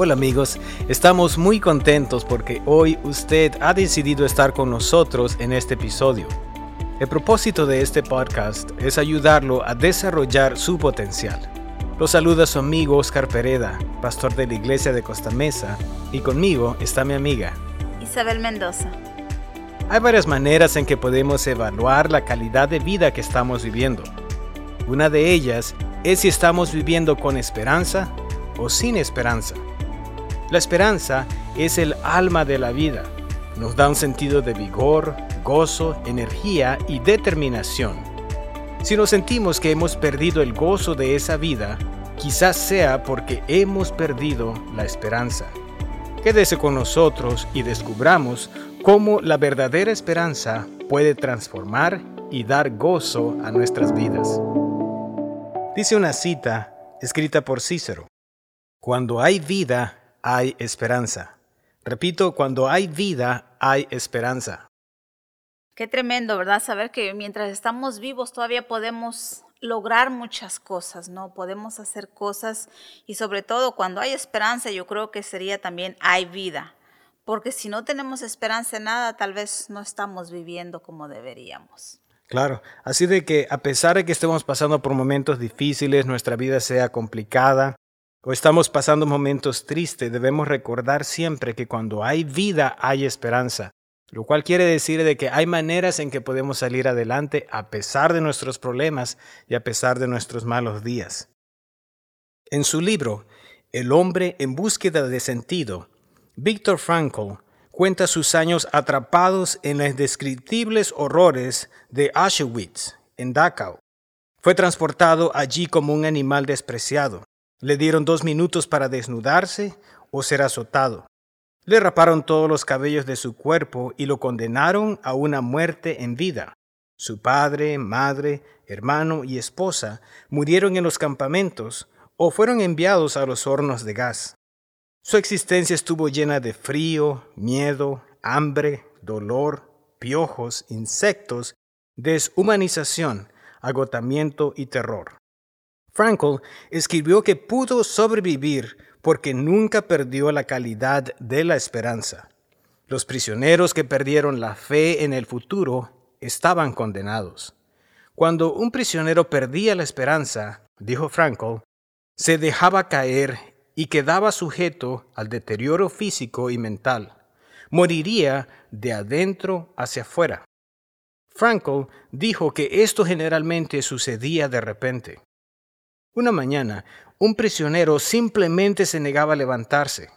Hola amigos, estamos muy contentos porque hoy usted ha decidido estar con nosotros en este episodio. El propósito de este podcast es ayudarlo a desarrollar su potencial. Los saluda su amigo Oscar Pereda, pastor de la Iglesia de Costa Mesa, y conmigo está mi amiga Isabel Mendoza. Hay varias maneras en que podemos evaluar la calidad de vida que estamos viviendo. Una de ellas es si estamos viviendo con esperanza o sin esperanza. La esperanza es el alma de la vida. Nos da un sentido de vigor, gozo, energía y determinación. Si nos sentimos que hemos perdido el gozo de esa vida, quizás sea porque hemos perdido la esperanza. Quédese con nosotros y descubramos cómo la verdadera esperanza puede transformar y dar gozo a nuestras vidas. Dice una cita escrita por Cicerón: cuando hay vida, hay esperanza. Repito, cuando hay vida, hay esperanza. Qué tremendo, ¿verdad? Saber que mientras estamos vivos todavía podemos lograr muchas cosas, ¿no? Podemos hacer cosas y sobre todo cuando hay esperanza, yo creo que sería también hay vida. Porque si no tenemos esperanza en nada, tal vez no estamos viviendo como deberíamos. Claro, así de que a pesar de que estemos pasando por momentos difíciles, nuestra vida sea complicada, o estamos pasando momentos tristes, debemos recordar siempre que cuando hay vida hay esperanza, lo cual quiere decir de que hay maneras en que podemos salir adelante a pesar de nuestros problemas y a pesar de nuestros malos días. En su libro, El Hombre en Búsqueda de Sentido, Viktor Frankl cuenta sus años atrapados en los indescriptibles horrores de Auschwitz, en Dachau. Fue transportado allí como un animal despreciado. Le dieron 2 minutos para desnudarse o ser azotado. Le raparon todos los cabellos de su cuerpo y lo condenaron a una muerte en vida. Su padre, madre, hermano y esposa murieron en los campamentos o fueron enviados a los hornos de gas. Su existencia estuvo llena de frío, miedo, hambre, dolor, piojos, insectos, deshumanización, agotamiento y terror. Frankl escribió que pudo sobrevivir porque nunca perdió la calidad de la esperanza. Los prisioneros que perdieron la fe en el futuro estaban condenados. Cuando un prisionero perdía la esperanza, dijo Frankl, se dejaba caer y quedaba sujeto al deterioro físico y mental. Moriría de adentro hacia afuera. Frankl dijo que esto generalmente sucedía de repente. Una mañana, un prisionero simplemente se negaba a levantarse.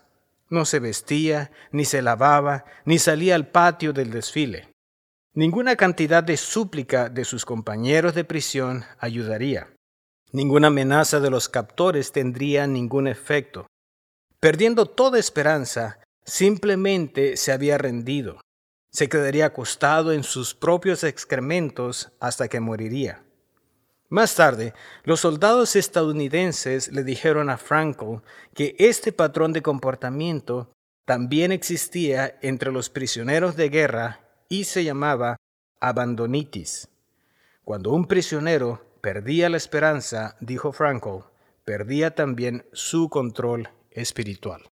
No se vestía, ni se lavaba, ni salía al patio del desfile. Ninguna cantidad de súplica de sus compañeros de prisión ayudaría. Ninguna amenaza de los captores tendría ningún efecto. Perdiendo toda esperanza, simplemente se había rendido. Se quedaría acostado en sus propios excrementos hasta que moriría. Más tarde, los soldados estadounidenses le dijeron a Frankl que este patrón de comportamiento también existía entre los prisioneros de guerra y se llamaba abandonitis. Cuando un prisionero perdía la esperanza, dijo Frankl, perdía también su control espiritual.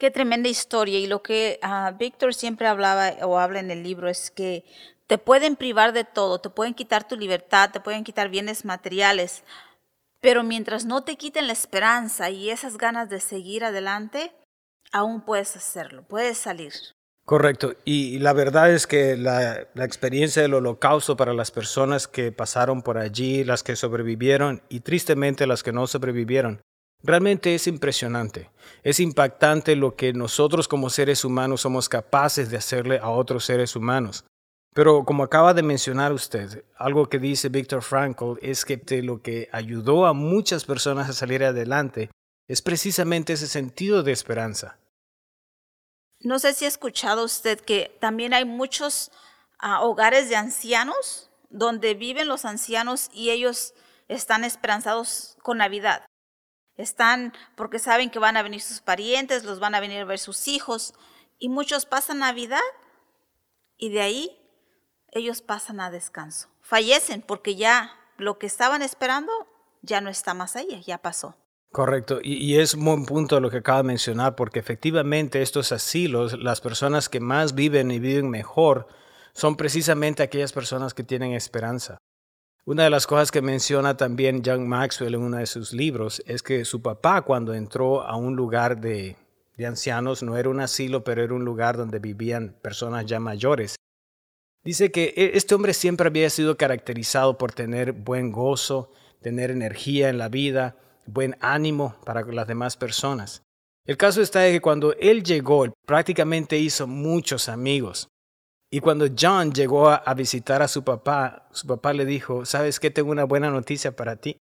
Qué tremenda historia, y lo que Víctor siempre hablaba o habla en el libro es que te pueden privar de todo, te pueden quitar tu libertad, te pueden quitar bienes materiales, pero mientras no te quiten la esperanza y esas ganas de seguir adelante, aún puedes hacerlo, puedes salir. Correcto, y la verdad es que la experiencia del Holocausto para las personas que pasaron por allí, las que sobrevivieron y tristemente las que no sobrevivieron, realmente es impresionante, es impactante lo que nosotros como seres humanos somos capaces de hacerle a otros seres humanos. Pero como acaba de mencionar usted, algo que dice Viktor Frankl es que lo que ayudó a muchas personas a salir adelante es precisamente ese sentido de esperanza. No sé si ha escuchado usted que también hay muchos hogares de ancianos donde viven los ancianos y ellos están esperanzados con Navidad. Están porque saben que van a venir sus parientes, los van a venir a ver sus hijos y muchos pasan Navidad y de ahí ellos pasan a descanso, fallecen porque ya lo que estaban esperando ya no está más ahí, ya pasó. Correcto. Y es un buen punto lo que acaba de mencionar, porque efectivamente estos asilos, las personas que más viven y viven mejor, son precisamente aquellas personas que tienen esperanza. Una de las cosas que menciona también John Maxwell en uno de sus libros es que su papá, cuando entró a un lugar de ancianos, no era un asilo, pero era un lugar donde vivían personas ya mayores. Dice que este hombre siempre había sido caracterizado por tener buen gozo, tener energía en la vida, buen ánimo para las demás personas. El caso está de que cuando él llegó, él prácticamente hizo muchos amigos. Y cuando John llegó a visitar a su papá le dijo, ¿sabes qué? Tengo una buena noticia para ti.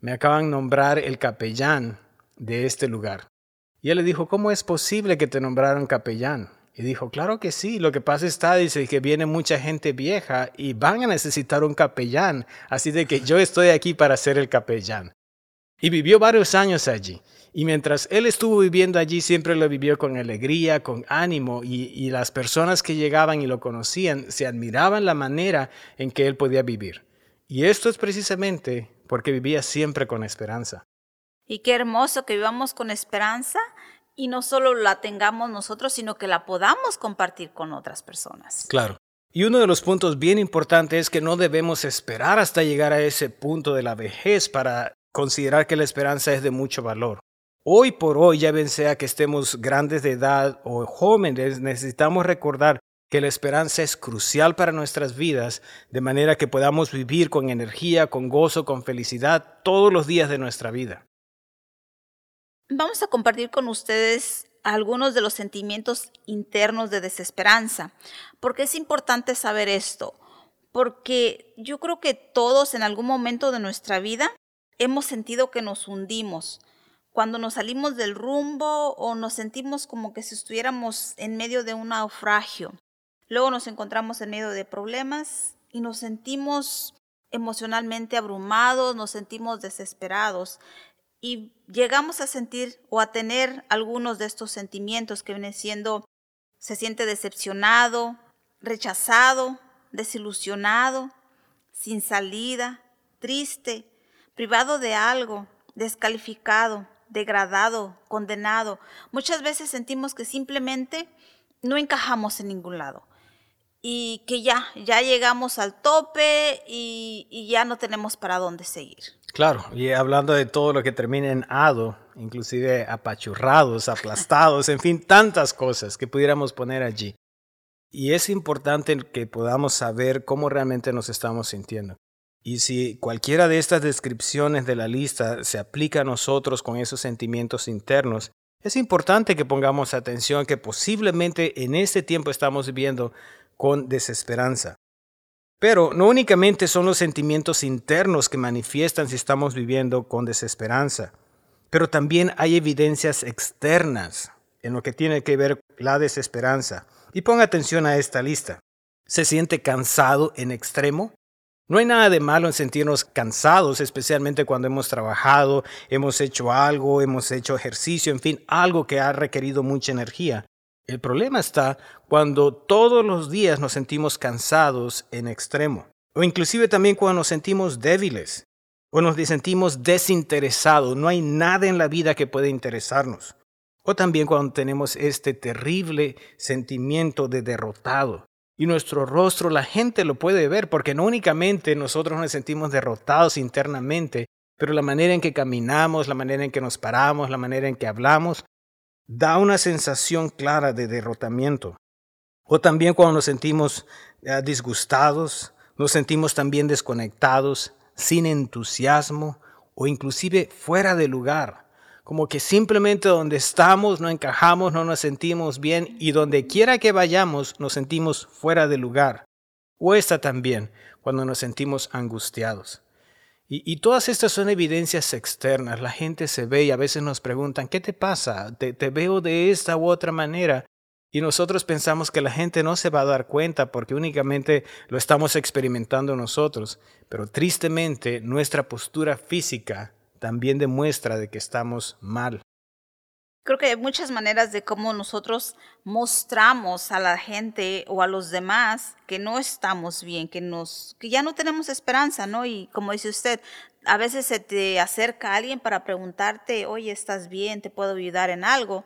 Me acaban de nombrar el capellán de este lugar. Y él le dijo, ¿cómo es posible que te nombraron capellán? Y dijo, claro que sí, lo que pasa está, dice, que viene mucha gente vieja y van a necesitar un capellán, así de que yo estoy aquí para ser el capellán. Y vivió varios años allí. Y mientras él estuvo viviendo allí, siempre lo vivió con alegría, con ánimo. Y las personas que llegaban y lo conocían se admiraban la manera en que él podía vivir. Y esto es precisamente porque vivía siempre con esperanza. Y qué hermoso que vivamos con esperanza y no solo la tengamos nosotros, sino que la podamos compartir con otras personas. Claro. Y uno de los puntos bien importantes es que no debemos esperar hasta llegar a ese punto de la vejez para considerar que la esperanza es de mucho valor. Hoy por hoy, ya bien sea que estemos grandes de edad o jóvenes, necesitamos recordar que la esperanza es crucial para nuestras vidas, de manera que podamos vivir con energía, con gozo, con felicidad todos los días de nuestra vida. Vamos a compartir con ustedes algunos de los sentimientos internos de desesperanza, porque es importante saber esto, porque yo creo que todos en algún momento de nuestra vida hemos sentido que nos hundimos, cuando nos salimos del rumbo o nos sentimos como que si estuviéramos en medio de un naufragio. Luego nos encontramos en medio de problemas y nos sentimos emocionalmente abrumados, nos sentimos desesperados y llegamos a sentir o a tener algunos de estos sentimientos que vienen siendo, se siente decepcionado, rechazado, desilusionado, sin salida, triste, privado de algo, descalificado, degradado, condenado. Muchas veces sentimos que simplemente no encajamos en ningún lado y que ya llegamos al tope y ya no tenemos para dónde seguir. Claro, y hablando de todo lo que termina en ado, inclusive apachurrados, aplastados, en fin, tantas cosas que pudiéramos poner allí. Y es importante que podamos saber cómo realmente nos estamos sintiendo. Y si cualquiera de estas descripciones de la lista se aplica a nosotros con esos sentimientos internos, es importante que pongamos atención que posiblemente en este tiempo estamos viviendo con desesperanza. Pero no únicamente son los sentimientos internos que manifiestan si estamos viviendo con desesperanza, pero también hay evidencias externas en lo que tiene que ver la desesperanza. Y ponga atención a esta lista. ¿Se siente cansado en extremo? No hay nada de malo en sentirnos cansados, especialmente cuando hemos trabajado, hemos hecho algo, hemos hecho ejercicio, en fin, algo que ha requerido mucha energía. El problema está cuando todos los días nos sentimos cansados en extremo, o inclusive también cuando nos sentimos débiles, o nos sentimos desinteresados, no hay nada en la vida que pueda interesarnos, o también cuando tenemos este terrible sentimiento de derrotado. Y nuestro rostro, la gente lo puede ver, porque no únicamente nosotros nos sentimos derrotados internamente, pero la manera en que caminamos, la manera en que nos paramos, la manera en que hablamos, da una sensación clara de derrotamiento. O también cuando nos sentimos disgustados, nos sentimos también desconectados, sin entusiasmo o inclusive fuera de lugar. Como que simplemente donde estamos no encajamos, no nos sentimos bien y donde quiera que vayamos nos sentimos fuera de lugar. O esta también, cuando nos sentimos angustiados. Y todas estas son evidencias externas. La gente se ve y a veces nos preguntan, ¿qué te pasa? Te veo de esta u otra manera. Y nosotros pensamos que la gente no se va a dar cuenta porque únicamente lo estamos experimentando nosotros. Pero tristemente nuestra postura física también demuestra de que estamos mal. Creo que hay muchas maneras de cómo nosotros mostramos a la gente o a los demás que no estamos bien, que ya no tenemos esperanza, ¿no? Y como dice usted, A veces se te acerca alguien para preguntarte, oye, ¿estás bien? ¿Te puedo ayudar en algo?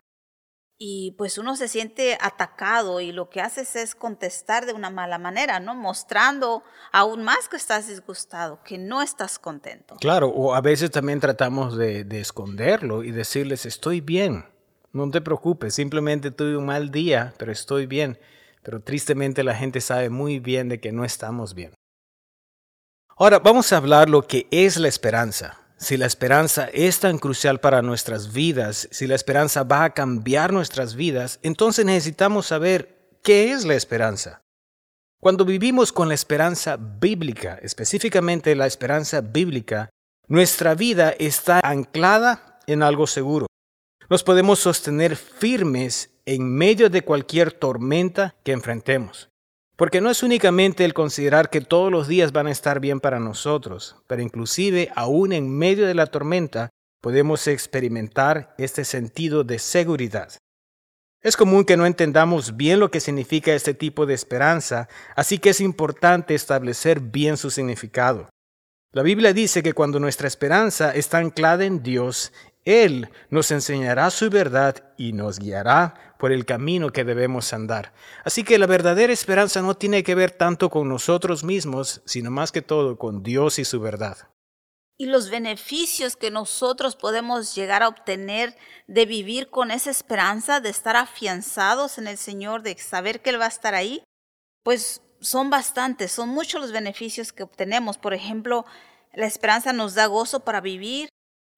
Y pues uno se siente atacado y lo que haces es contestar de una mala manera, ¿no? Mostrando aún más que estás disgustado, que no estás contento. Claro, o a veces también tratamos de esconderlo y decirles, estoy bien, no te preocupes, simplemente tuve un mal día, pero estoy bien. Pero tristemente la gente sabe muy bien de que no estamos bien. Ahora vamos a hablar lo que es la esperanza. Si la esperanza es tan crucial para nuestras vidas, si la esperanza va a cambiar nuestras vidas, entonces necesitamos saber qué es la esperanza. Cuando vivimos con la esperanza bíblica, específicamente la esperanza bíblica, nuestra vida está anclada en algo seguro. Nos podemos sostener firmes en medio de cualquier tormenta que enfrentemos. Porque no es únicamente el considerar que todos los días van a estar bien para nosotros, pero inclusive aún en medio de la tormenta podemos experimentar este sentido de seguridad. Es común que no entendamos bien lo que significa este tipo de esperanza, así que es importante establecer bien su significado. La Biblia dice que cuando nuestra esperanza está anclada en Dios, Él nos enseñará su verdad y nos guiará por el camino que debemos andar. Así que la verdadera esperanza no tiene que ver tanto con nosotros mismos, sino más que todo con Dios y su verdad. Y los beneficios que nosotros podemos llegar a obtener de vivir con esa esperanza, de estar afianzados en el Señor, de saber que Él va a estar ahí, pues son bastantes, son muchos los beneficios que obtenemos. Por ejemplo, la esperanza nos da gozo para vivir,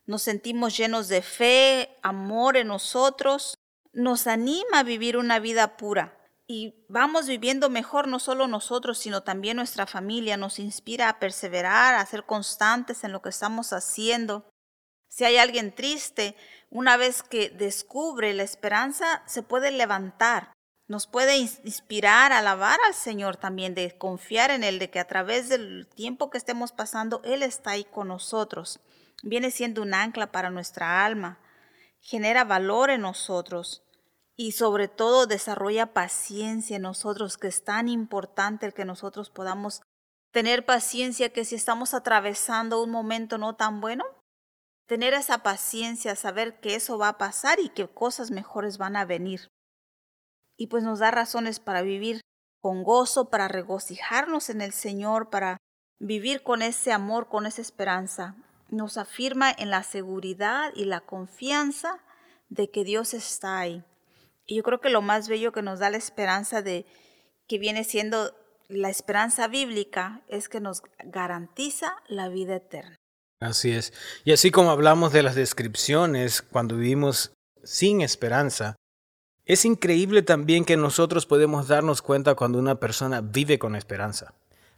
nos sentimos llenos de fe, amor en nosotros, nos anima a vivir una vida pura y vamos viviendo mejor no solo nosotros, sino también nuestra familia. Nos inspira a perseverar, a ser constantes en lo que estamos haciendo. Si hay alguien triste, una vez que descubre la esperanza, se puede levantar. Nos puede inspirar a alabar al Señor también, de confiar en Él, de que a través del tiempo que estemos pasando, Él está ahí con nosotros. Viene siendo un ancla para nuestra alma. Genera valor en nosotros y sobre todo desarrolla paciencia en nosotros, que es tan importante el que nosotros podamos tener paciencia, que si estamos atravesando un momento no tan bueno, tener esa paciencia, saber que eso va a pasar y que cosas mejores van a venir. Y pues nos da razones para vivir con gozo, para regocijarnos en el Señor, para vivir con ese amor, con esa esperanza. Nos afirma en la seguridad y la confianza de que Dios está ahí. Y yo creo que lo más bello que nos da la esperanza, de que viene siendo la esperanza bíblica, es que nos garantiza la vida eterna. Así es. Y así como hablamos de las descripciones cuando vivimos sin esperanza, es increíble también que nosotros podemos darnos cuenta cuando una persona vive con esperanza.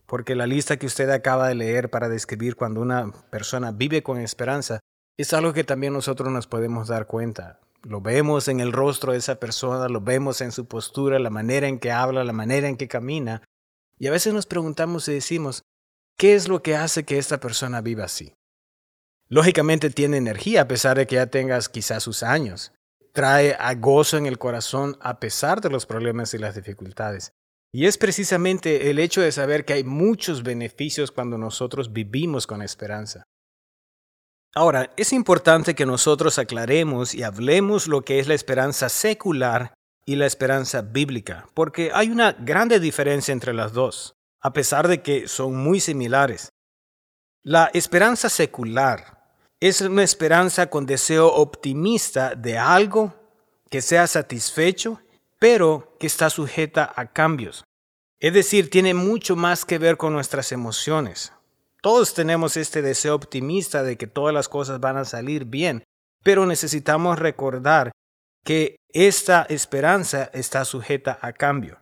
Porque la lista que usted acaba de leer para describir cuando una persona vive con esperanza es algo que también nosotros nos podemos dar cuenta. Lo vemos en el rostro de esa persona, lo vemos en su postura, la manera en que habla, la manera en que camina. Y a veces nos preguntamos y decimos, ¿qué es lo que hace que esta persona viva así? Lógicamente tiene energía a pesar de que ya tengas quizás sus años. Trae gozo en el corazón a pesar de los problemas y las dificultades. Y es precisamente el hecho de saber que hay muchos beneficios cuando nosotros vivimos con esperanza. Ahora, es importante que nosotros aclaremos y hablemos lo que es la esperanza secular y la esperanza bíblica, porque hay una grande diferencia entre las dos, a pesar de que son muy similares. La esperanza secular es una esperanza con deseo optimista de algo que sea satisfecho, pero que está sujeta a cambios. Es decir, tiene mucho más que ver con nuestras emociones. Todos tenemos este deseo optimista de que todas las cosas van a salir bien, pero necesitamos recordar que esta esperanza está sujeta a cambio.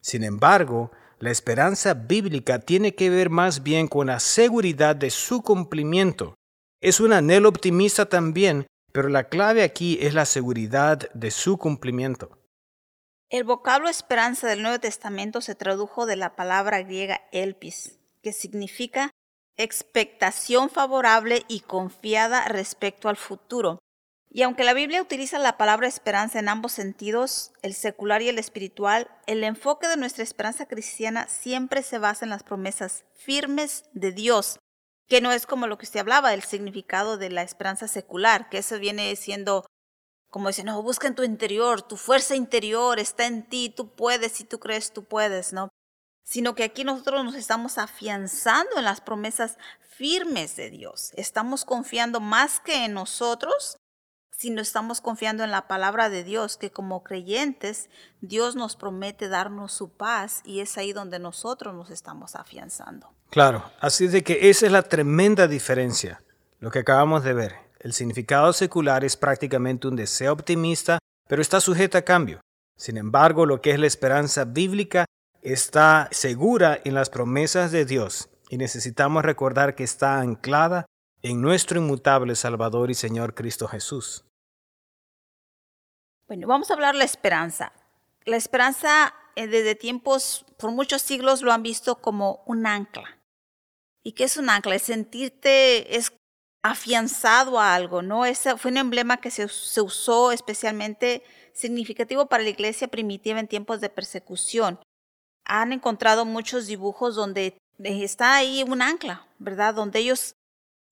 Sin embargo, la esperanza bíblica tiene que ver más bien con la seguridad de su cumplimiento. Es un anhelo optimista también, pero la clave aquí es la seguridad de su cumplimiento. El vocablo esperanza del Nuevo Testamento se tradujo de la palabra griega elpis, que significa expectación favorable y confiada respecto al futuro. Y aunque la Biblia utiliza la palabra esperanza en ambos sentidos, el secular y el espiritual, el enfoque de nuestra esperanza cristiana siempre se basa en las promesas firmes de Dios que no es como lo que usted hablaba, el significado de la esperanza secular, que eso viene siendo como dicen, no, busca en tu interior, tu fuerza interior está en ti, tú puedes, si tú crees, tú puedes, ¿no? Sino que aquí nosotros nos estamos afianzando en las promesas firmes de Dios. Estamos confiando más que en nosotros, sino estamos confiando en la palabra de Dios, que como creyentes, Dios nos promete darnos su paz y es ahí donde nosotros nos estamos afianzando. Claro, así de que esa es la tremenda diferencia, lo que acabamos de ver. El significado secular es prácticamente un deseo optimista, pero está sujeto a cambio. Sin embargo, lo que es la esperanza bíblica está segura en las promesas de Dios y necesitamos recordar que está anclada en nuestro inmutable Salvador y Señor Cristo Jesús. Bueno, vamos a hablar de la esperanza. La esperanza desde tiempos, por muchos siglos lo han visto como un ancla. ¿Y qué es un ancla? Es sentirte afianzado a algo, ¿no? Ese fue un emblema que se usó especialmente significativo para la iglesia primitiva en tiempos de persecución. Han encontrado muchos dibujos donde está ahí un ancla, ¿verdad? Donde ellos,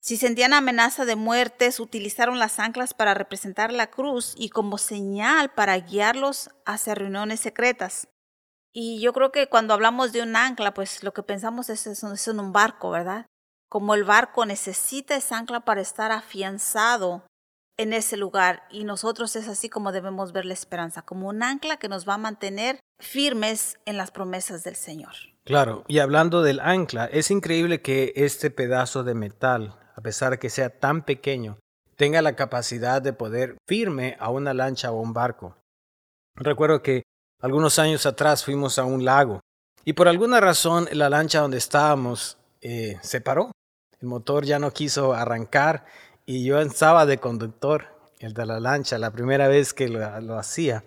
si sentían amenaza de muertes, utilizaron las anclas para representar la cruz y como señal para guiarlos hacia reuniones secretas. Y yo creo que cuando hablamos de un ancla, pues lo que pensamos es en un barco, ¿verdad? Como el barco necesita esa ancla para estar afianzado en ese lugar. Y nosotros es así como debemos ver la esperanza, como un ancla que nos va a mantener firmes en las promesas del Señor. Claro, y hablando del ancla, es increíble que este pedazo de metal, a pesar que sea tan pequeño, tenga la capacidad de poder firme a una lancha o un barco. Recuerdo que algunos años atrás fuimos a un lago y por alguna razón la lancha donde estábamos se paró. El motor ya no quiso arrancar y yo estaba de conductor, el de la lancha, la primera vez que lo hacía.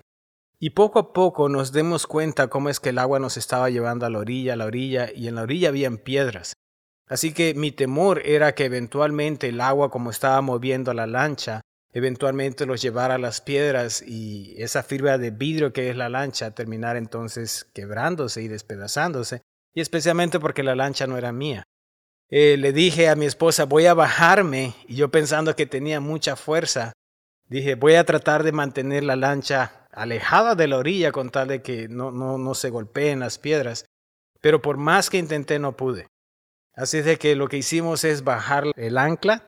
Y poco a poco nos dimos cuenta cómo es que el agua nos estaba llevando a la orilla, y en la orilla habían piedras. Así que mi temor era que eventualmente el agua, como estaba moviendo a la lancha, eventualmente los llevara a las piedras y esa fibra de vidrio que es la lancha terminara entonces quebrándose y despedazándose, y especialmente porque la lancha no era mía. Le dije a mi esposa, voy a bajarme, y yo pensando que tenía mucha fuerza, dije, voy a tratar de mantener la lancha alejada de la orilla con tal de que no se golpeen las piedras, pero por más que intenté no pude. Así es de que lo que hicimos es bajar el ancla,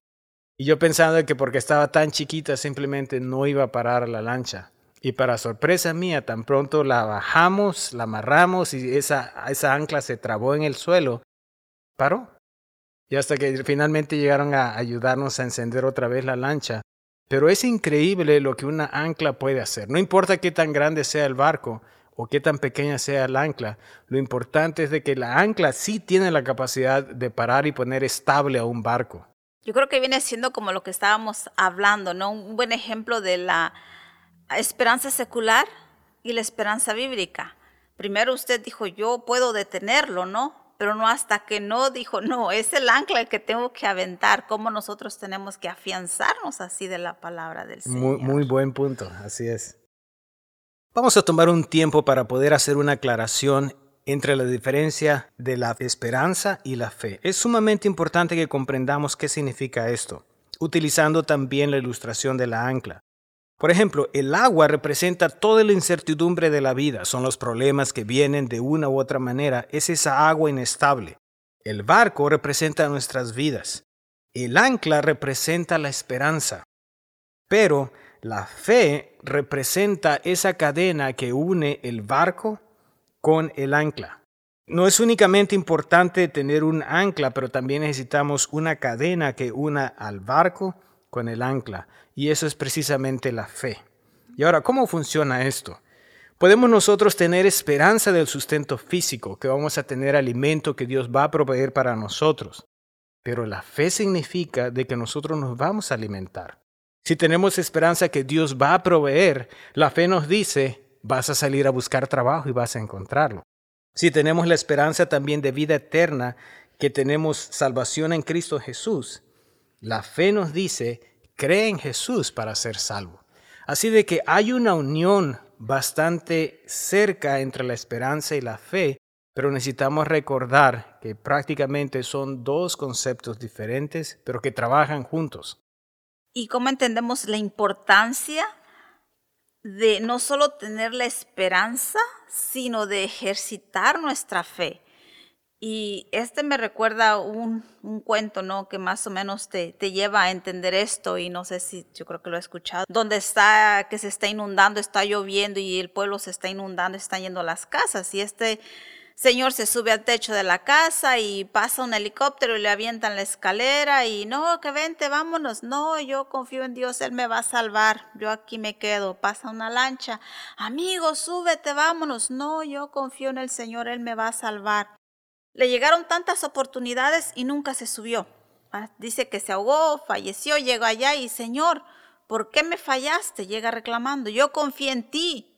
y yo pensando que porque estaba tan chiquita simplemente no iba a parar la lancha. Y para sorpresa mía, tan pronto la bajamos, la amarramos y esa ancla se trabó en el suelo, paró. Y hasta que finalmente llegaron a ayudarnos a encender otra vez la lancha. Pero es increíble lo que una ancla puede hacer. No importa qué tan grande sea el barco o qué tan pequeña sea el ancla, lo importante es de que la ancla sí tiene la capacidad de parar y poner estable a un barco. Yo creo que viene siendo como lo que estábamos hablando, ¿no? Un buen ejemplo de la esperanza secular y la esperanza bíblica. Primero usted dijo, yo puedo detenerlo, ¿no? Pero no hasta que no dijo, no, es el ancla el que tengo que aventar. Cómo nosotros tenemos que afianzarnos así de la palabra del Señor. Muy buen punto, así es. Vamos a tomar un tiempo para poder hacer una aclaración entre la diferencia de la esperanza y la fe. Es sumamente importante que comprendamos qué significa esto, utilizando también la ilustración de la ancla. Por ejemplo, el agua representa toda la incertidumbre de la vida. Son los problemas que vienen de una u otra manera. Es esa agua inestable. El barco representa nuestras vidas. El ancla representa la esperanza. Pero la fe representa esa cadena que une el barco con el ancla. No es únicamente importante tener un ancla, pero también necesitamos una cadena que una al barco con el ancla. Y eso es precisamente la fe. Y ahora, ¿cómo funciona esto? Podemos nosotros tener esperanza del sustento físico, que vamos a tener alimento que Dios va a proveer para nosotros. Pero la fe significa de que nosotros nos vamos a alimentar. Si tenemos esperanza que Dios va a proveer, la fe nos dice, vas a salir a buscar trabajo y vas a encontrarlo. Si tenemos la esperanza también de vida eterna, que tenemos salvación en Cristo Jesús, la fe nos dice, cree en Jesús para ser salvo. Así de que hay una unión bastante cerca entre la esperanza y la fe, Pero necesitamos recordar que prácticamente son dos conceptos diferentes, pero que trabajan juntos. ¿Y cómo entendemos la importancia de no solo tener la esperanza, sino de ejercitar nuestra fe? Y me recuerda un cuento, ¿no?, que más o menos te lleva a entender esto, y no sé si, yo creo que lo he escuchado, donde está que se está inundando, está lloviendo y el pueblo se está inundando, están yendo a las casas, y señor se sube al techo de la casa y pasa un helicóptero y le avientan la escalera y no, que vente, vámonos. No, yo confío en Dios, Él me va a salvar, yo aquí me quedo. Pasa una lancha, amigo, súbete, vámonos. No, yo confío en el Señor, Él me va a salvar. Le llegaron tantas oportunidades y nunca se subió. Dice que se ahogó, falleció, llegó allá y Señor, ¿por qué me fallaste? Llega reclamando, yo confié en ti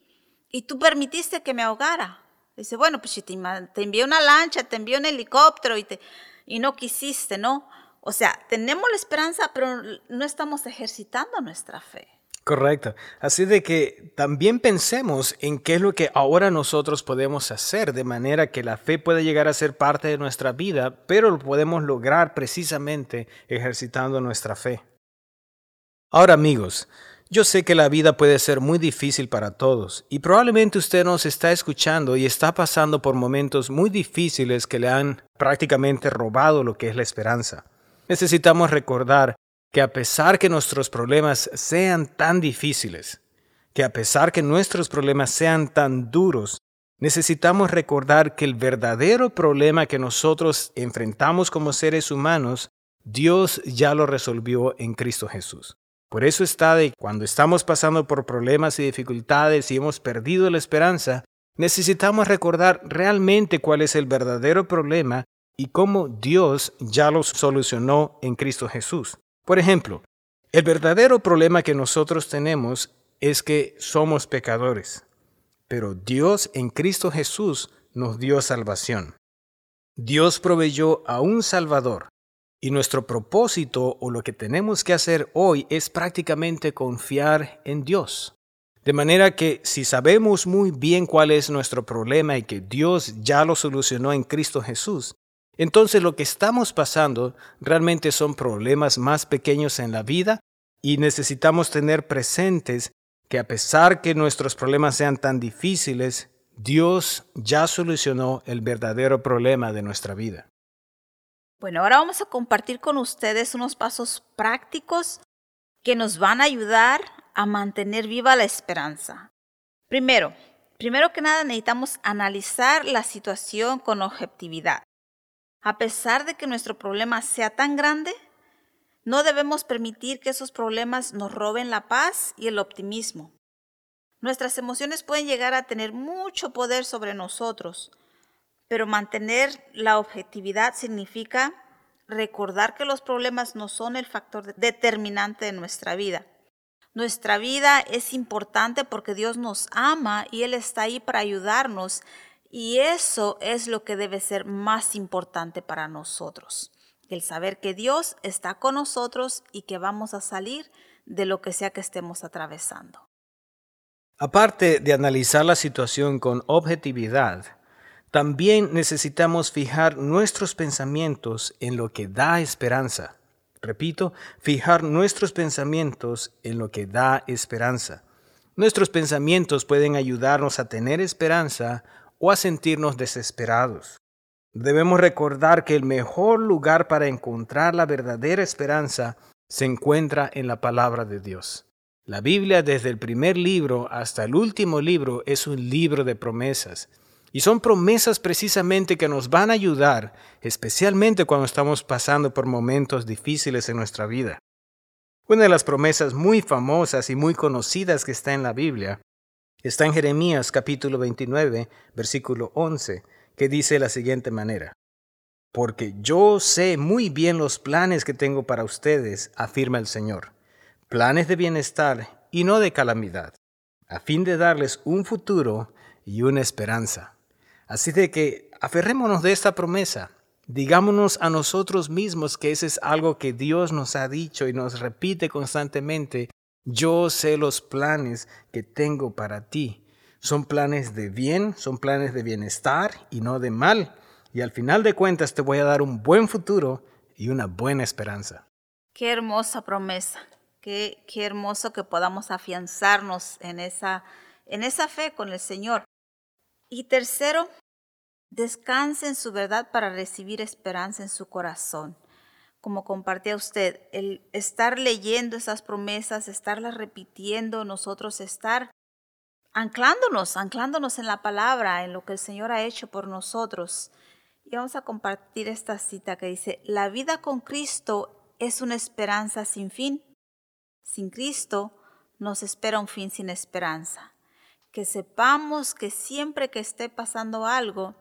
y tú permitiste que me ahogara. Dice, bueno, pues si te envié una lancha, te envié un helicóptero y no quisiste, ¿no? O sea, tenemos la esperanza, pero no estamos ejercitando nuestra fe. Correcto. Así de que también pensemos en qué es lo que ahora nosotros podemos hacer, de manera que la fe pueda llegar a ser parte de nuestra vida, pero lo podemos lograr precisamente ejercitando nuestra fe. Ahora, amigos, yo sé que la vida puede ser muy difícil para todos y probablemente usted nos está escuchando y está pasando por momentos muy difíciles que le han prácticamente robado lo que es la esperanza. Necesitamos recordar que a pesar que nuestros problemas sean tan difíciles, que a pesar que nuestros problemas sean tan duros, necesitamos recordar que el verdadero problema que nosotros enfrentamos como seres humanos, Dios ya lo resolvió en Cristo Jesús. Por eso está de cuando estamos pasando por problemas y dificultades y hemos perdido la esperanza, necesitamos recordar realmente cuál es el verdadero problema y cómo Dios ya lo solucionó en Cristo Jesús. Por ejemplo, el verdadero problema que nosotros tenemos es que somos pecadores, pero Dios en Cristo Jesús nos dio salvación. Dios proveyó a un Salvador. Y nuestro propósito o lo que tenemos que hacer hoy es prácticamente confiar en Dios. De manera que si sabemos muy bien cuál es nuestro problema y que Dios ya lo solucionó en Cristo Jesús, entonces lo que estamos pasando realmente son problemas más pequeños en la vida y necesitamos tener presentes que a pesar que nuestros problemas sean tan difíciles, Dios ya solucionó el verdadero problema de nuestra vida. Bueno, ahora vamos a compartir con ustedes unos pasos prácticos que nos van a ayudar a mantener viva la esperanza. Primero que nada necesitamos analizar la situación con objetividad. A pesar de que nuestro problema sea tan grande, no debemos permitir que esos problemas nos roben la paz y el optimismo. Nuestras emociones pueden llegar a tener mucho poder sobre nosotros. Pero mantener la objetividad significa recordar que los problemas no son el factor determinante de nuestra vida. Nuestra vida es importante porque Dios nos ama y Él está ahí para ayudarnos. Y eso es lo que debe ser más importante para nosotros. El saber que Dios está con nosotros y que vamos a salir de lo que sea que estemos atravesando. Aparte de analizar la situación con objetividad, también necesitamos fijar nuestros pensamientos en lo que da esperanza. Repito, fijar nuestros pensamientos en lo que da esperanza. Nuestros pensamientos pueden ayudarnos a tener esperanza o a sentirnos desesperados. Debemos recordar que el mejor lugar para encontrar la verdadera esperanza se encuentra en la palabra de Dios. La Biblia, desde el primer libro hasta el último libro, es un libro de promesas. Y son promesas precisamente que nos van a ayudar, especialmente cuando estamos pasando por momentos difíciles en nuestra vida. Una de las promesas muy famosas y muy conocidas que está en la Biblia está en Jeremías capítulo 29, versículo 11, que dice de la siguiente manera: Porque yo sé muy bien los planes que tengo para ustedes, afirma el Señor, planes de bienestar y no de calamidad, a fin de darles un futuro y una esperanza. Así de que aferrémonos de esta promesa, digámonos a nosotros mismos que ese es algo que Dios nos ha dicho y nos repite constantemente: yo sé los planes que tengo para ti, Son planes de bien, son planes de bienestar y no de mal. Y al final de cuentas te voy a dar un buen futuro y una buena esperanza. Qué hermosa promesa. Qué hermoso que podamos afianzarnos en esa fe con el Señor. Y tercero, descanse en su verdad para recibir esperanza en su corazón. Como compartía usted, el estar leyendo esas promesas, estarlas repitiendo nosotros, estar anclándonos en la palabra, en lo que el Señor ha hecho por nosotros. Y vamos a compartir esta cita que dice: la vida con Cristo es una esperanza sin fin. Sin Cristo nos espera un fin sin esperanza. Que sepamos que siempre que esté pasando algo,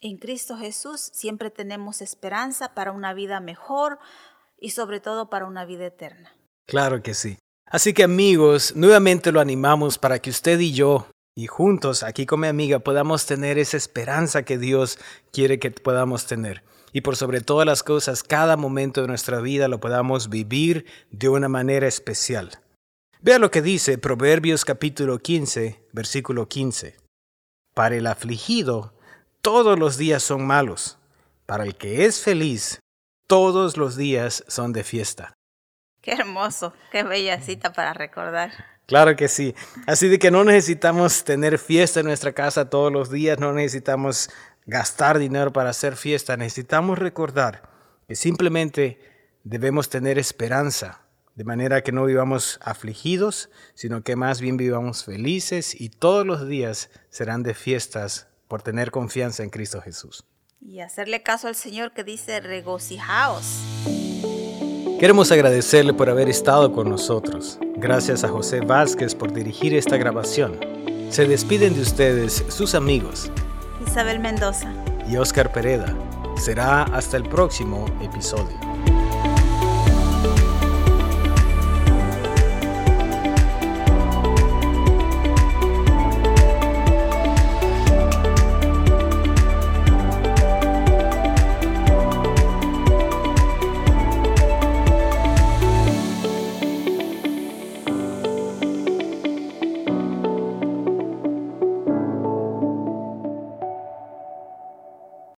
en Cristo Jesús siempre tenemos esperanza para una vida mejor y sobre todo para una vida eterna. Claro que sí. Así que amigos, nuevamente lo animamos para que usted y yo, y juntos aquí con mi amiga, podamos tener esa esperanza que Dios quiere que podamos tener. Y por sobre todas las cosas, cada momento de nuestra vida lo podamos vivir de una manera especial. Vea lo que dice Proverbios capítulo 15, versículo 15. Para el afligido, todos los días son malos. Para el que es feliz, todos los días son de fiesta. Qué hermoso, qué bella cita para recordar. Claro que sí. Así de que no necesitamos tener fiesta en nuestra casa todos los días, no necesitamos gastar dinero para hacer fiesta. Necesitamos recordar que simplemente debemos tener esperanza, de manera que no vivamos afligidos, sino que más bien vivamos felices y todos los días serán de fiestas por tener confianza en Cristo Jesús. Y hacerle caso al Señor que dice: regocijaos. Queremos agradecerle por haber estado con nosotros. Gracias a José Vázquez por dirigir esta grabación. Se despiden de ustedes sus amigos Isabel Mendoza y Oscar Pereda. Será hasta el próximo episodio.